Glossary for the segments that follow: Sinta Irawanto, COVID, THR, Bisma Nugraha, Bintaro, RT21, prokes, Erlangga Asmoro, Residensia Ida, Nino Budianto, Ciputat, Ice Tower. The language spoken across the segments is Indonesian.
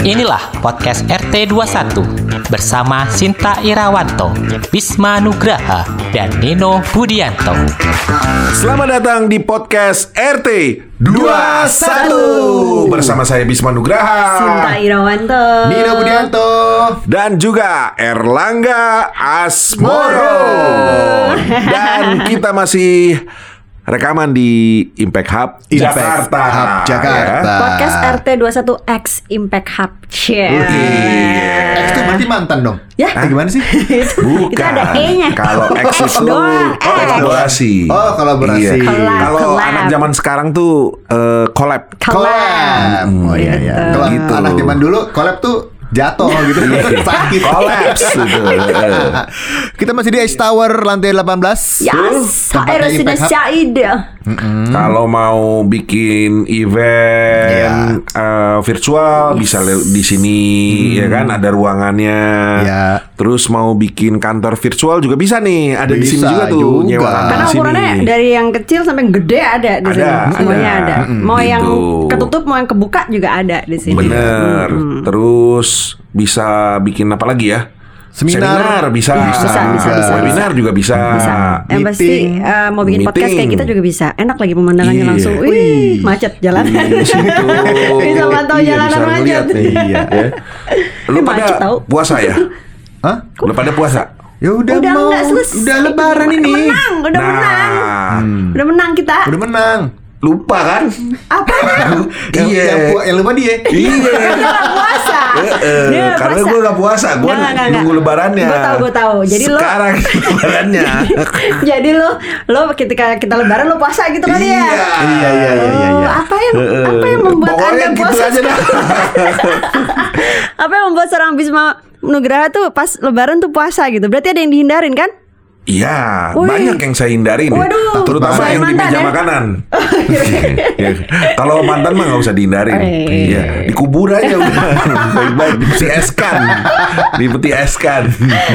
Inilah podcast RT21 bersama Sinta Irawanto, Bisma Nugraha, dan Nino Budianto. Selamat datang di podcast RT21 bersama saya Bisma Nugraha, Sinta Irawanto, Nino Budianto, dan juga Erlangga Asmoro. Dan kita masih rekaman di Impact Hub Jakarta. Podcast RT21X Impact Hub. X itu berarti mantan dong. Ya, gimana sih? Bukan. Itu ada E-nya. Kalau X itu kolaborasi. Oh, kolaborasi. Kalau anak zaman sekarang tuh collab. Oh iya ya. Kalau gitu. Anak zaman dulu collab tuh jatuh gitu, sakit, kolaps gitu. Kita masih di Ice Tower lantai 18. Yes, Residensia Ida. Kalau mau bikin event virtual bisa di sini, ya kan, ada ruangannya. Yeah. Terus mau bikin kantor virtual juga bisa nih, ada di sini juga tuh. Karena ukurannya dari yang kecil sampai yang gede ada di sini. Semuanya ada. Mau yang ketutup, mau yang kebuka juga ada di sini. Bener. Terus bisa bikin apa lagi ya? Seminar bisa. Webinar juga bisa. Yang pasti mau bikin podcast kayak kita juga bisa. Enak lagi pemandangannya langsung. Wih, macet jalanan. Bisa mantau jalanan macet. Iya. Lu pada puasa ya? Hah? Lu pada puasa? Ya udah mau. Udah lebaran ini. Udah menang kita. Lupa kan? Apa? Iya. Yang lupa dia. Iya. Puasa. Karena gue gak puasa, gue nunggu lebarannya. Gue tahu. Jadi sekarang lebarannya. Jadi lo ketika kita lebaran lo puasa gitu kan ya? Iya. Apa yang membuat Anda puasa? Apa yang membuat seorang Bisma Nugraha tuh pas lebaran tuh puasa gitu? Berarti ada yang dihindarin kan? Iya, banyak yang saya hindarin. Waduh, terutama yang di meja makanan. Kalau mantan mah gak usah dihindarin. Iya, dikubur aja udah. Baik-baik, dipeti eskan.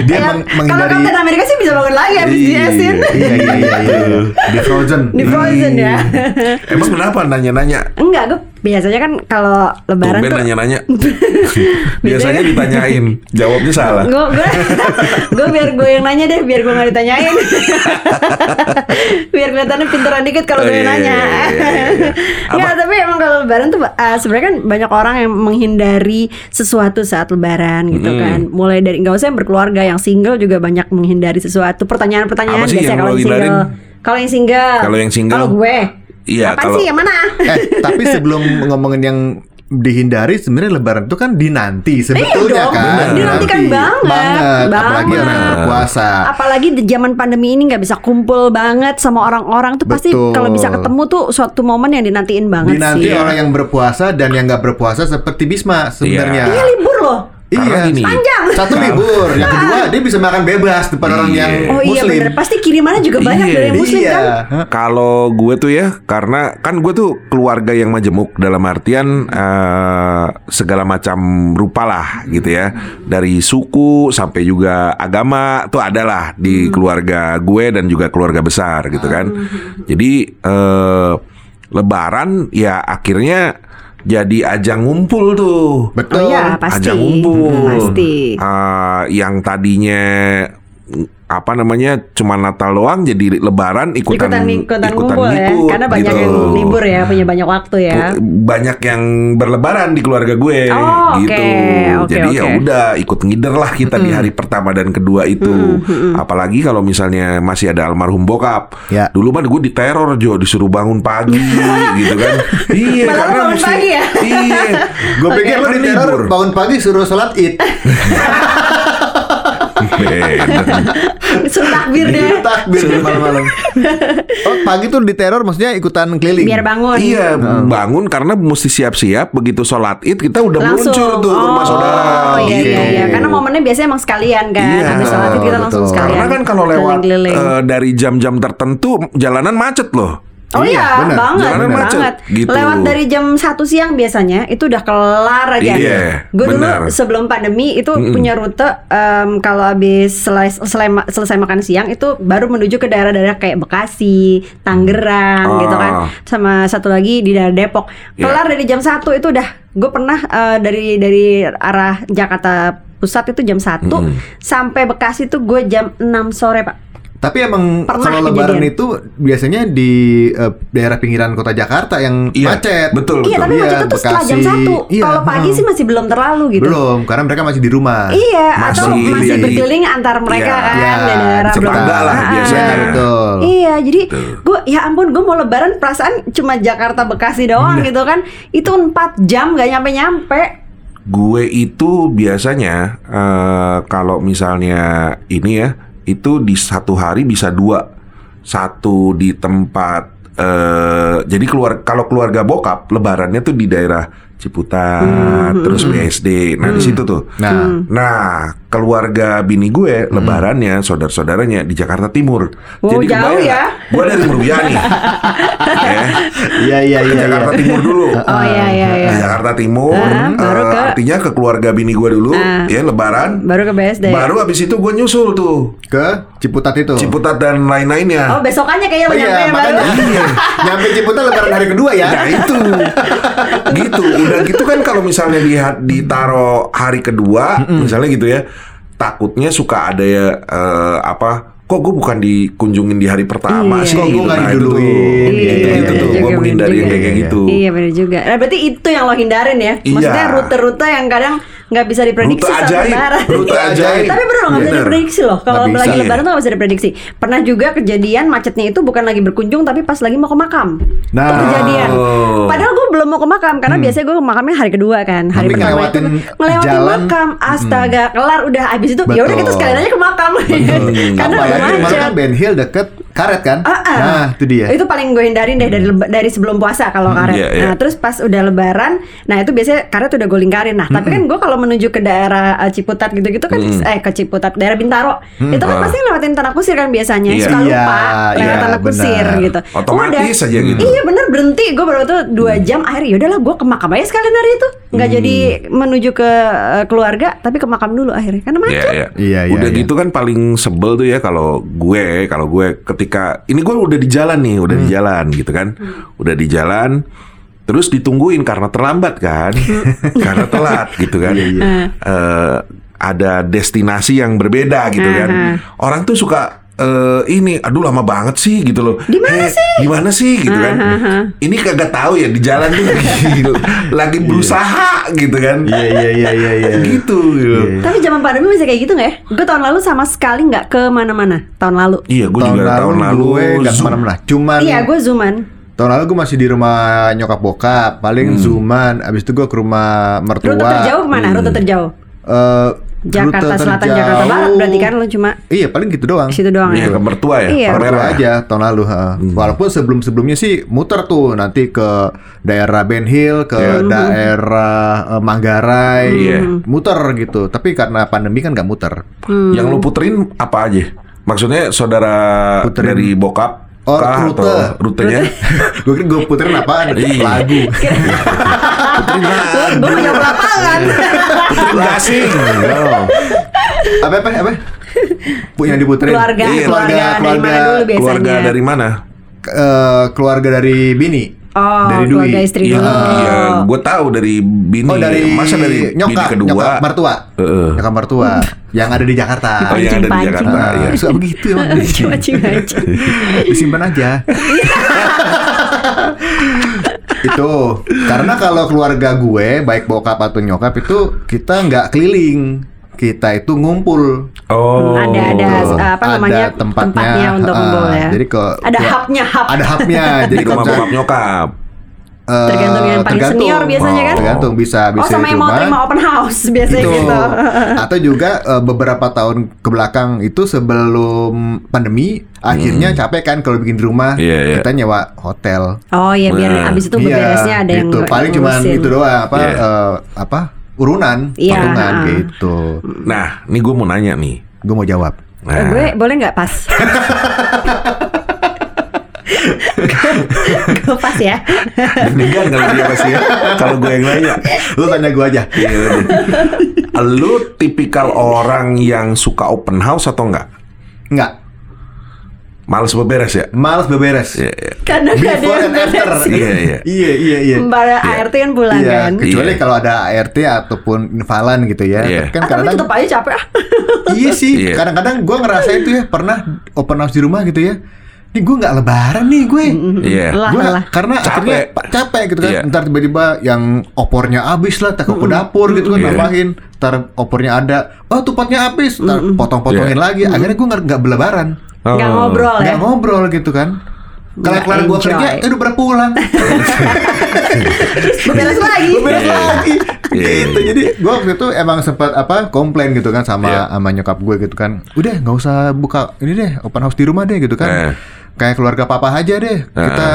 Dia menghindari. Kalau Captain America sih bisa bangun lagi abis di esin. Iya. Di frozen ya. Emang kenapa nanya-nanya? Enggak, gue biasanya kan kalau lebaran tuh nanya-nanya. Biasanya ditanyain, jawabnya salah. Gue biar gue yang nanya deh, biar gue gak ditanyain. Biar kelihatannya pinteran dikit kalau gue nanya. Enggak, tapi emang kalau lebaran tuh sebenarnya kan banyak orang yang menghindari sesuatu saat lebaran gitu kan. Mulai dari enggak usah yang berkeluarga, yang single juga banyak menghindari sesuatu. Pertanyaan-pertanyaan biasanya kalau single. Kalau yang single. Kalau gue. Iya, apaan sih yang mana? Tapi sebelum ngomongin yang dihindari, sebenarnya lebaran itu kan dinanti sebetulnya kan. Dinantikan banget. Apalagi orang berpuasa. Apalagi di zaman pandemi ini enggak bisa kumpul banget sama orang-orang tuh. Betul. Pasti kalau bisa ketemu tuh suatu momen yang dinantiin banget. Dinanti sih orang yang berpuasa dan yang enggak berpuasa seperti Bisma sebenarnya. Iya libur loh. Iya, panjang. Satu libur, yang kedua dia bisa makan bebas depan orang yang muslim. Oh iya bener, pasti kirimannya juga banyak dari muslim kan. Kalau gue tuh ya, karena kan gue tuh keluarga yang majemuk dalam artian segala macam rupa lah gitu ya. Dari suku sampai juga agama tuh adalah di keluarga gue dan juga keluarga besar gitu kan. Jadi lebaran ya akhirnya jadi ajang ngumpul tuh. Betul. Oh ya, pasti. Ajang ngumpul. Pasti. Yang tadinya cuma Natal doang jadi lebaran ikutan ngumpul ya. Karena banyak yang libur ya, punya banyak waktu ya. Banyak yang berlebaran di keluarga gue gitu. Jadi ya udah ikut ngider lah kita di hari pertama dan kedua itu. Apalagi kalau misalnya masih ada almarhum bokap. Ya. Dulu mah gue diteror disuruh bangun pagi gitu kan. Iya, karena bangun pagi ya. Iya. Gue pikir lo diteror bangun pagi suruh sholat Id. Suruh takbir deh. Takbir malam-malam. Oh pagi tuh diteror maksudnya ikutan keliling. Biar bangun. Iya bangun karena mesti siap-siap. Begitu sholat Id kita udah meluncur tuh ke rumah saudara. Iya. Karena momennya biasanya emang sekalian kan. Habis sholat Id kita langsung sekalian. Karena kan kalau lewat dari jam-jam tertentu jalanan macet loh. Oh iya, bener. Banget, banget. Gitu. Lewat dari jam 1 siang biasanya itu udah kelar aja. Iya, gue dulu sebelum pandemi itu punya rute kalau habis selesai makan siang itu baru menuju ke daerah-daerah kayak Bekasi, Tangerang gitu kan. Sama satu lagi di daerah Depok. Kelar dari jam 1 itu udah. Gue pernah dari arah Jakarta Pusat itu jam 1 sampai Bekasi itu gue jam 6 sore, Pak. Tapi emang kalau lebaran itu biasanya di daerah pinggiran kota Jakarta yang macet. Betul. Iya, tapi macet itu setelah jam 1. Iya, kalau pagi sih masih belum terlalu gitu. Belum, karena mereka masih di rumah. Iya, atau masih berkeliling antar mereka kan di daerah Jakarta lah biasanya. Betul. Iya, jadi gue ya ampun, gue mau lebaran perasaan cuma Jakarta Bekasi doang gitu kan. Itu 4 jam gak nyampe-nyampe. Gue itu biasanya kalau misalnya ini ya, itu di satu hari bisa 2. Satu di tempat jadi kalau keluarga bokap lebarannya tuh di daerah Ciputat, terus BSD. Nah di situ tuh. Nah keluarga bini gue lebarannya saudara-saudaranya di Jakarta Timur. Wow, jadi jauh ya. Gue dari Merubiani. Iya. Jakarta Timur dulu. Oh iya. Jakarta Timur. Baru ke, artinya ke keluarga bini gue dulu. Ya lebaran. Baru ke BSD. Baru abis itu gue nyusul tuh ke Ciputat itu. Ciputat dan lain-lainnya. Oh besokannya kayaknya nyampe ya, baru. Iya. Nyampe Ciputat lebaran hari kedua ya. Nah itu. Gitu. Udah gitu kan kalau misalnya ditaro hari kedua, misalnya gitu ya, takutnya suka ada ya kok gue bukan dikunjungin di hari pertama sih, kok gue nggak diduluin gitu tuh, gue menghindari yang kayak gitu. Iya benar juga. Nah berarti itu yang lo hindarin ya, maksudnya rute-rute yang kadang nggak bisa diprediksi sama lebaran. Rute ajaib. Tapi benar nggak bisa diprediksi loh. Kalau lagi lebaran tuh nggak bisa diprediksi. Pernah juga kejadian macetnya itu bukan lagi berkunjung tapi pas lagi mau ke makam. Nah. Itu kejadian. Padahal gue belum mau ke makam karena biasanya gue ke makamnya hari kedua kan. Hari pertama itu ngelewatin makam. Astaga, kelar udah abis itu. Ya udah kita sekalian aja ke makam. Karena makam Ben Hill deket karet kan. Nah itu dia. Itu paling gue hindarin deh dari sebelum puasa kalau karet. Nah terus pas udah lebaran, nah itu biasanya karet udah gue lingkarin. Nah tapi kan gue kalau menuju ke daerah Ciputat gitu-gitu kan ke Ciputat, daerah Bintaro itu kan pasti lewatin tanah kusir kan biasanya. Suka lupa lewat tanah kusir gitu. Otomatis aja gitu. Iya bener, berhenti gue baru tuh 2 jam akhirnya yaudahlah gue ke makam aja sekalian hari itu. Gak jadi menuju ke keluarga tapi ke makam dulu akhirnya karena macet. Udah gitu kan paling sebel tuh ya kalau gue ketika ini gue udah di jalan nih, udah di jalan gitu kan, udah di jalan terus ditungguin karena terlambat kan, karena telat gitu kan. Ada destinasi yang berbeda gitu kan. Orang tuh suka ini, aduh lama banget sih gitu loh. Gimana sih gitu kan. Ini kagak tahu ya di jalan tuh lagi berusaha gitu kan. Iya. Gitu. Tapi zaman pandemi masih kayak gitu nggak ya? Gue tahun lalu sama sekali nggak ke mana-mana. Tahun lalu. Iya, gue juga tahun lalu. Gue nggak kemana-mana. Cuman. Iya, gue zooman. Tahun lalu gue masih di rumah nyokap bokap, paling zooman. Abis itu gue ke rumah mertua. Rute terjauh kemana? Rute terjauh? Jakarta Selatan, Jakarta Barat. Berarti kan lo cuma paling gitu doang. Situ doang ya. Ke mertua ya. Ke mertua aja tahun lalu. Walaupun sebelum-sebelumnya sih muter tuh nanti ke daerah Ben Hill, ke daerah Manggarai, muter gitu. Tapi karena pandemi kan nggak muter. Yang lo puterin apa aja? Maksudnya saudara puterin dari bokap. Oh, rutenya. Gue kira gue puterin apaan? Lagu. Gue punya pelapangan. Asing. Apa? Punya diputerin. Keluarga dari mana? Keluarga dari bini. Oh, dari keluarga Dwi. Istri dulu. Iya, gue tahu dari bini. Oh, dari masa dari nyokap, bini kedua. Nyokap mertua. Nyokap mertua yang ada di Jakarta. Oh, yang ada di Jakarta. Iya. Suka begitu emang. Disimpan aja. Itu karena kalau keluarga gue, baik bokap atau nyokap itu kita nggak keliling. Kita itu ngumpul. Oh. Ada tempatnya untuk ngumpul ya. Jadi ada hubnya. Jadi kalau bokap nyokap. Tergantung yang paling senior biasanya kan. Tergantung bisa sama yang mau terima open house biasanya gitu. Atau juga beberapa tahun kebelakang itu sebelum pandemi akhirnya capek kan kalau bikin di rumah, kita nyewa hotel. Oh iya, biar abis itu beberesnya ada yang ngurusin. Paling cuma itu doang urunan, patungan gitu. Nah, ini gue mau nanya nih. Gue mau jawab. Nah. Gue boleh nggak pas? Gue pas ya. Mendingan kalau dia pas ya. Kalau gue yang nanya, lu tanya gue aja. Lu tipikal orang yang suka open house atau enggak? Enggak. Males beberes ya? Males beberes. Yeah, yeah. Karena gak ada yang beres. Iya. Mbak ART kan pulang kan? Kecuali kalau ada ART ataupun invalan gitu ya. Yeah. Kan kadang tetep aja capek. Iya sih. Yeah. Kadang-kadang gue ngerasain tuh ya, pernah open house di rumah gitu ya. Ini gue gak lebaran nih gue. Iya. Yeah. Karena akhirnya capek gitu kan. Yeah. Ntar tiba-tiba yang opornya habis lah, tak ke dapur gitu kan, nambahin. Ntar opornya ada, oh tupatnya habis. Ntar potong-potongin lagi. Akhirnya gue gak berlebaran. Nggak ngobrol ya? Nggak ngobrol gitu kan. Kalau kelar gue kerja, udah pernah pulang. Beberes lagi. Beberes lagi. Gitu. Jadi gue waktu itu emang sempat komplain gitu kan sama nyokap gue gitu kan. Udah nggak usah buka ini deh, open house di rumah deh gitu kan. Kayak keluarga papa aja deh. Kita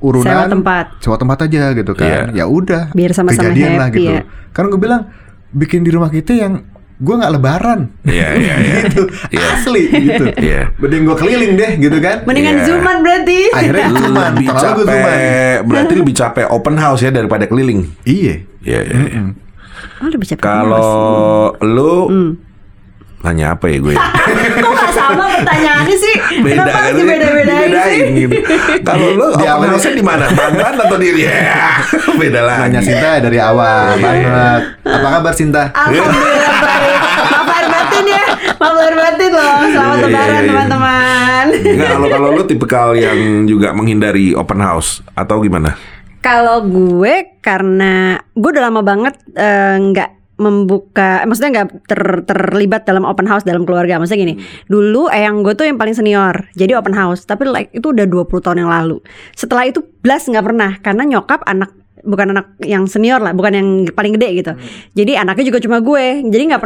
urunan. Sewa tempat aja gitu kan. Ya udah. Biar sama-sama happy lah, gitu. Ya. Karena gue bilang bikin di rumah kita yang gue gak lebaran gitu asli gitu mending gue keliling deh gitu kan, mendingan zooman berarti akhirnya zooman, terlalu gue zooman berarti lebih capek open house ya daripada keliling. Iya. Kalau lu tanya apa ya gue? Kok gak sama pertanyaannya sih? Beda, kenapa harus beda-bedain sih? Gitu. Kalau lu open house-nya di mana? Bangban atau diri? Beda lah. Nanya Sinta dari awal banget. Apa kabar Sinta? Alhamdulillah baik. Maaf lahir batin ya. Maaf lahir batin loh. Selamat lebaran teman-teman. Nah, kalau lu tipikal yang juga menghindari open house atau gimana? Kalau gue karena gue udah lama banget nggak membuka, maksudnya nggak terlibat dalam open house dalam keluarga. Maksudnya gini, dulu eyang gue tuh yang paling senior jadi open house, tapi like itu udah 20 tahun yang lalu. Setelah itu Blas nggak pernah, karena nyokap bukan anak yang senior lah, bukan yang paling gede gitu. Jadi anaknya juga cuma gue, jadi nggak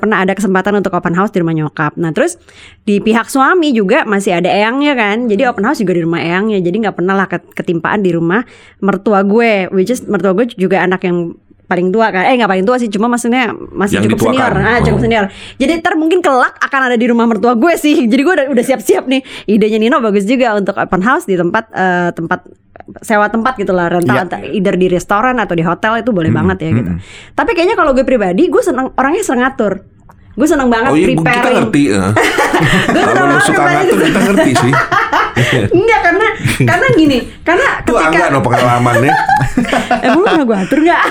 pernah ada kesempatan untuk open house di rumah nyokap. Nah terus di pihak suami juga masih ada eyangnya kan, jadi open house juga di rumah eyangnya, jadi nggak pernah lah ketimpaan di rumah mertua gue, which is mertua gue juga anak yang paling tua kan, nggak paling tua sih, cuma maksudnya masih yang cukup senior, cukup senior. Jadi ntar mungkin kelak akan ada di rumah mertua gue sih. Jadi gue udah siap-siap nih. Idenya Nino bagus juga untuk open house di tempat sewa tempat gitulah, rental, either di restoran atau di hotel itu boleh banget ya gitu. Tapi kayaknya kalau gue pribadi, gue orangnya seneng ngatur. Gue seneng banget preparing. Kita ngerti. Kalau lu suka ngatur kita ngerti sih. Enggak, karena gini, karena ketika enggak no pengalamannya. Emang pernah gue atur enggak?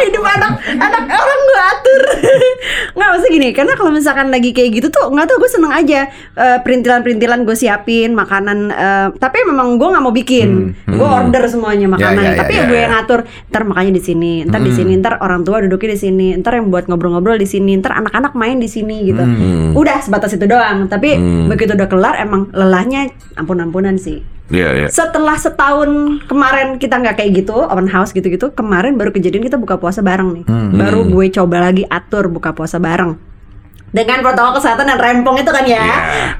Hidup anak orang gue atur. Enggak, maksudnya gini, karena kalau misalkan lagi kayak gitu tuh enggak tahu, gue seneng aja perintilan-perintilan gue siapin makanan, tapi memang gue enggak mau bikin. Gue order semuanya makanan, tapi gue yang ngatur. Ntar makannya di sini, ntar di sini, ntar orang tua duduknya di sini, ntar yang buat ngobrol-ngobrol di sini, ntar anak-anak main di sini gitu. Udah sebatas itu doang, tapi begitu udah kelar emang lelahnya ampun-ampunan sih. Setelah setahun kemarin kita gak kayak gitu open house gitu-gitu, kemarin baru kejadian kita buka puasa bareng nih. Baru gue coba lagi atur buka puasa bareng dengan protokol kesehatan dan rempong itu kan ya,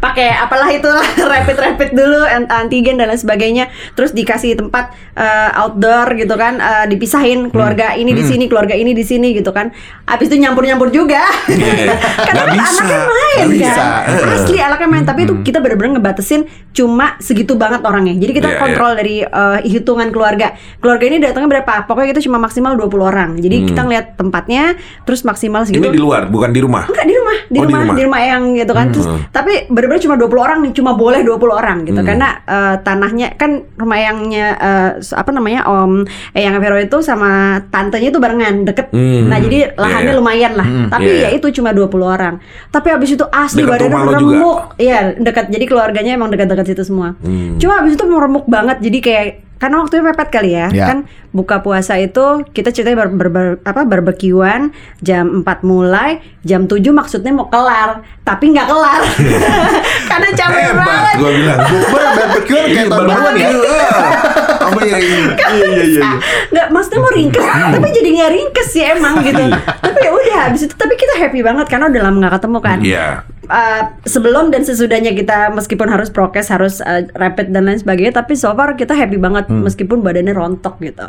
pakai apalah itulah rapid dulu, antigen dan lain sebagainya, terus dikasih tempat outdoor gitu kan, dipisahin keluarga ini di sini, keluarga ini di sini gitu kan, abis itu nyampur juga, karena anaknya main kan, asli anaknya main, tapi itu kita benar-benar ngebatesin cuma segitu banget orangnya, jadi kita kontrol dari hitungan keluarga ini datangnya berapa, pokoknya kita cuma maksimal 20 orang, jadi kita ngeliat tempatnya, terus maksimal segitu. Ini di luar, bukan di rumah? Enggak, di rumah yang gitu kan. Terus tapi benar-benar cuma 20 orang nih, cuma boleh 20 orang gitu. Karena tanahnya kan rumah yangnya yang Vero itu sama tantenya itu barengan deket. Nah, jadi lahannya lumayan lah. Tapi ya itu cuma 20 orang. Tapi habis itu asli badannya remuk. Iya, dekat. Jadi keluarganya emang dekat-dekat situ semua. Cuma habis itu meremuk banget. Jadi kayak karena waktunya mepet kali ya, kan buka puasa itu kita ceritanya barbekyuan jam 4 mulai, jam 7 maksudnya mau kelar, tapi nggak kelar karena capek banget. Gue bilang barbekyuan kayak tahun baruan ya. Iya. Nggak, maksudnya mau ringkes, tapi jadi nggak ringkes sih emang gitu. Tapi ya udah habis itu, tapi kita happy banget karena udah lama nggak ketemu kan. Sebelum dan sesudahnya kita meskipun harus prokes, harus rapid dan lain sebagainya, tapi so far kita happy banget meskipun badannya rontok gitu.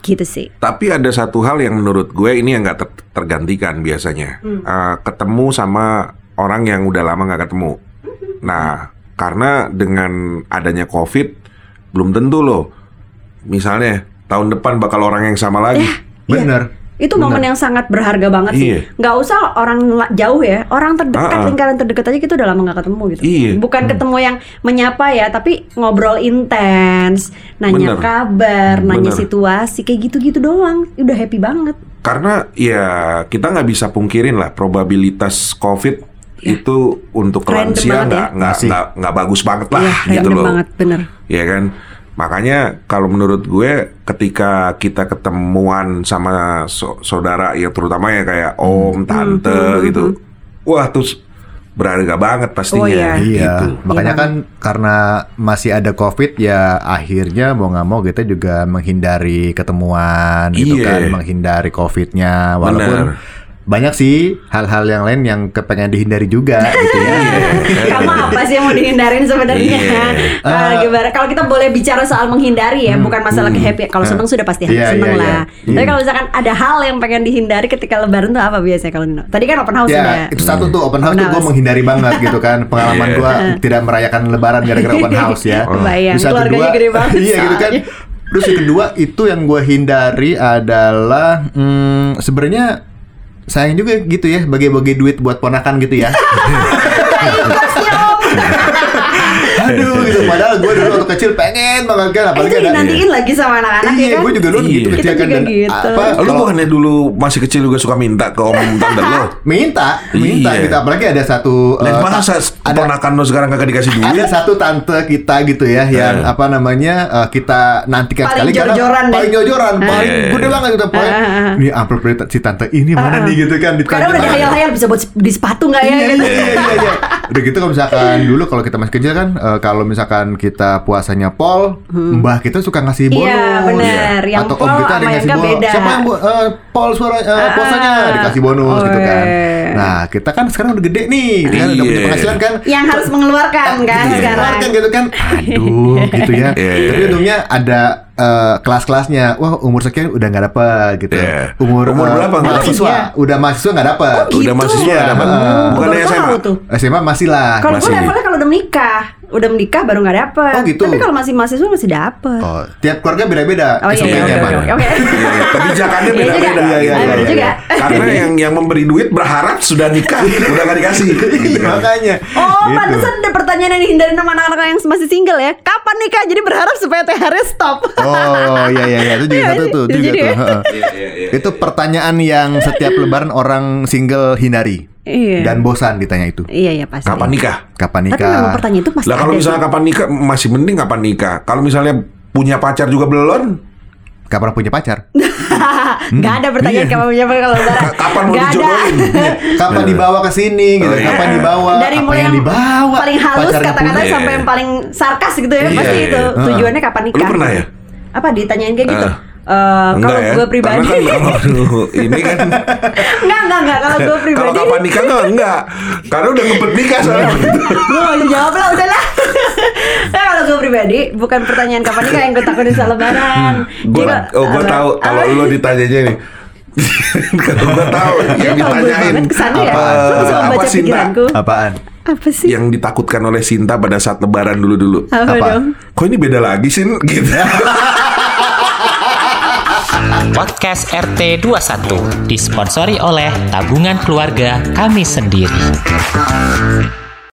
Gitu sih. Tapi ada satu hal yang menurut gue ini yang gak tergantikan biasanya, ketemu sama orang yang udah lama gak ketemu. Nah Karena dengan adanya COVID, belum tentu loh. Misalnya, tahun depan bakal orang yang sama lagi. Bener. Itu momen yang sangat berharga banget sih. Nggak usah orang jauh ya. Orang terdekat, lingkaran terdekat aja kita udah lama nggak ketemu gitu. Bukan ketemu yang menyapa ya, tapi ngobrol intens, nanya kabar, nanya situasi, kayak gitu-gitu doang. Udah happy banget. Karena ya kita nggak bisa pungkirin lah probabilitas COVID itu untuk lansia nggak bagus banget lah gitu loh. Banget, bener. Iya kan? Makanya kalau menurut gue ketika kita ketemuan sama saudara ya terutama ya kayak om, tante gitu. Wah, terus berharga banget pastinya. Gitu. Makanya kan karena masih ada COVID ya akhirnya mau nggak mau kita juga menghindari ketemuan gitu kan, menghindari COVID-nya walaupun banyak sih hal-hal yang lain yang kepengen dihindari juga gitu ya. Kamu apa sih yang mau dihindarin sebenarnya? Kalau kita boleh bicara soal menghindari ya, bukan masalah kehappy. Kalau seneng sudah pasti seneng lah. Tapi kalau misalkan ada hal yang pengen dihindari ketika lebaran tuh apa biasanya kalau Nino? Tadi kan open house ya. Itu satu tuh open house tuh gue menghindari banget gitu kan. Pengalaman gue tidak merayakan lebaran gara-gara open house ya. Bayang, keluarganya gede banget. Iya gitu kan. Terus yang kedua itu yang gue hindari adalah sebenarnya sayang juga gitu ya, bagi-bagi duit buat ponakan gitu ya. Aduh gitu, padahal gue dulu waktu kecil pengen banget kan. Apalagi itu dinantiin lagi sama anak-anak ya kan. Gue juga dulu gitu kecil kan. Lu bukannya dulu masih kecil juga suka minta ke om tante lo? Minta gitu, apalagi ada satu masa ponakan lo sekarang kagak dikasih duit? Ada satu tante kita gitu ya, yang apa namanya, kita nantikan sekali karena Paling jor-joran paling gede banget gitu. Ini amplop si tante ini mana nih gitu kan. Karena udah dihayal-hayal bisa buat di sepatu gak ya gitu. Iya. Udah gitu kalau misalkan dulu kalau kita masih kecil kan, kalau misalkan kita puasanya pol, mbah kita suka ngasih bonus. Iya benar. Yang atau pol kita ada yang ngasih bonus. Beda. Siapa yang pol suara puasanya dikasih bonus gitu kan. Nah kita kan sekarang udah gede nih, kan udah punya penghasilan kan. Yang harus mengeluarkan kan sekarang. Mengeluarkan gitu kan. Aduh gitu ya. Tapi untungnya ada kelas-kelasnya. Wah umur sekian udah nggak dapat gitu. Umur berapa? Mahasiswa. Udah mahasiswa nggak dapat. Bukannya SMA. SMA masih lah. Kalau gue levelnya kalau udah menikah. Udah menikah baru nggak dapet. Oh gitu. Tapi kalau masih mahasiswa masih dapet. Oh, tiap keluarga beda-beda. Oke. Kebijakannya beda-beda. Iya. Karena yang memberi duit berharap sudah nikah, udah nggak dikasih. Makanya. Oh, pantesan ada pertanyaan yang dihindarin sama anak-anak yang masih single ya. Kapan nikah? Jadi berharap supaya THR-nya stop. Oh, iya. Itu juga satu tuh. Itu pertanyaan yang setiap lebaran orang single hindari. Dan bosan ditanya itu. Iya pasti. Kapan nikah? Tapi memang pertanyaan itu pasti. Lah kalau misalnya kapan nikah masih mending kapan nikah. Kalau misalnya punya pacar juga belum. Kapan punya pacar? Gak ada pertanyaan kapan punya pacar kalau lebaran. Kapan mau dijodohin? Kapan dibawa ke sini gitu. Kapan dibawa? Dari mulai yang dibawa paling halus kata-kata sampai yang paling sarkas gitu ya. Pasti itu tujuannya kapan nikah. Lu pernah ya? Apa ditanyain kayak gitu? Kalau gue pribadi kalau gue pribadi kalau kapan nikah enggak karena udah ngempet nikah soalnya gue mau jawab lah udahlah. Nah, kalau gue pribadi bukan pertanyaan kapan nikah yang gue takutin soal lebaran. Gue tahu kalau lo ditanyanya nih. Kalau gue tahu yang ditanyain apa Sinta apa sih yang ditakutkan oleh Sinta pada saat lebaran dulu apa kok ini beda lagi sih gitu. Podcast RT21 disponsori oleh tabungan keluarga kami sendiri.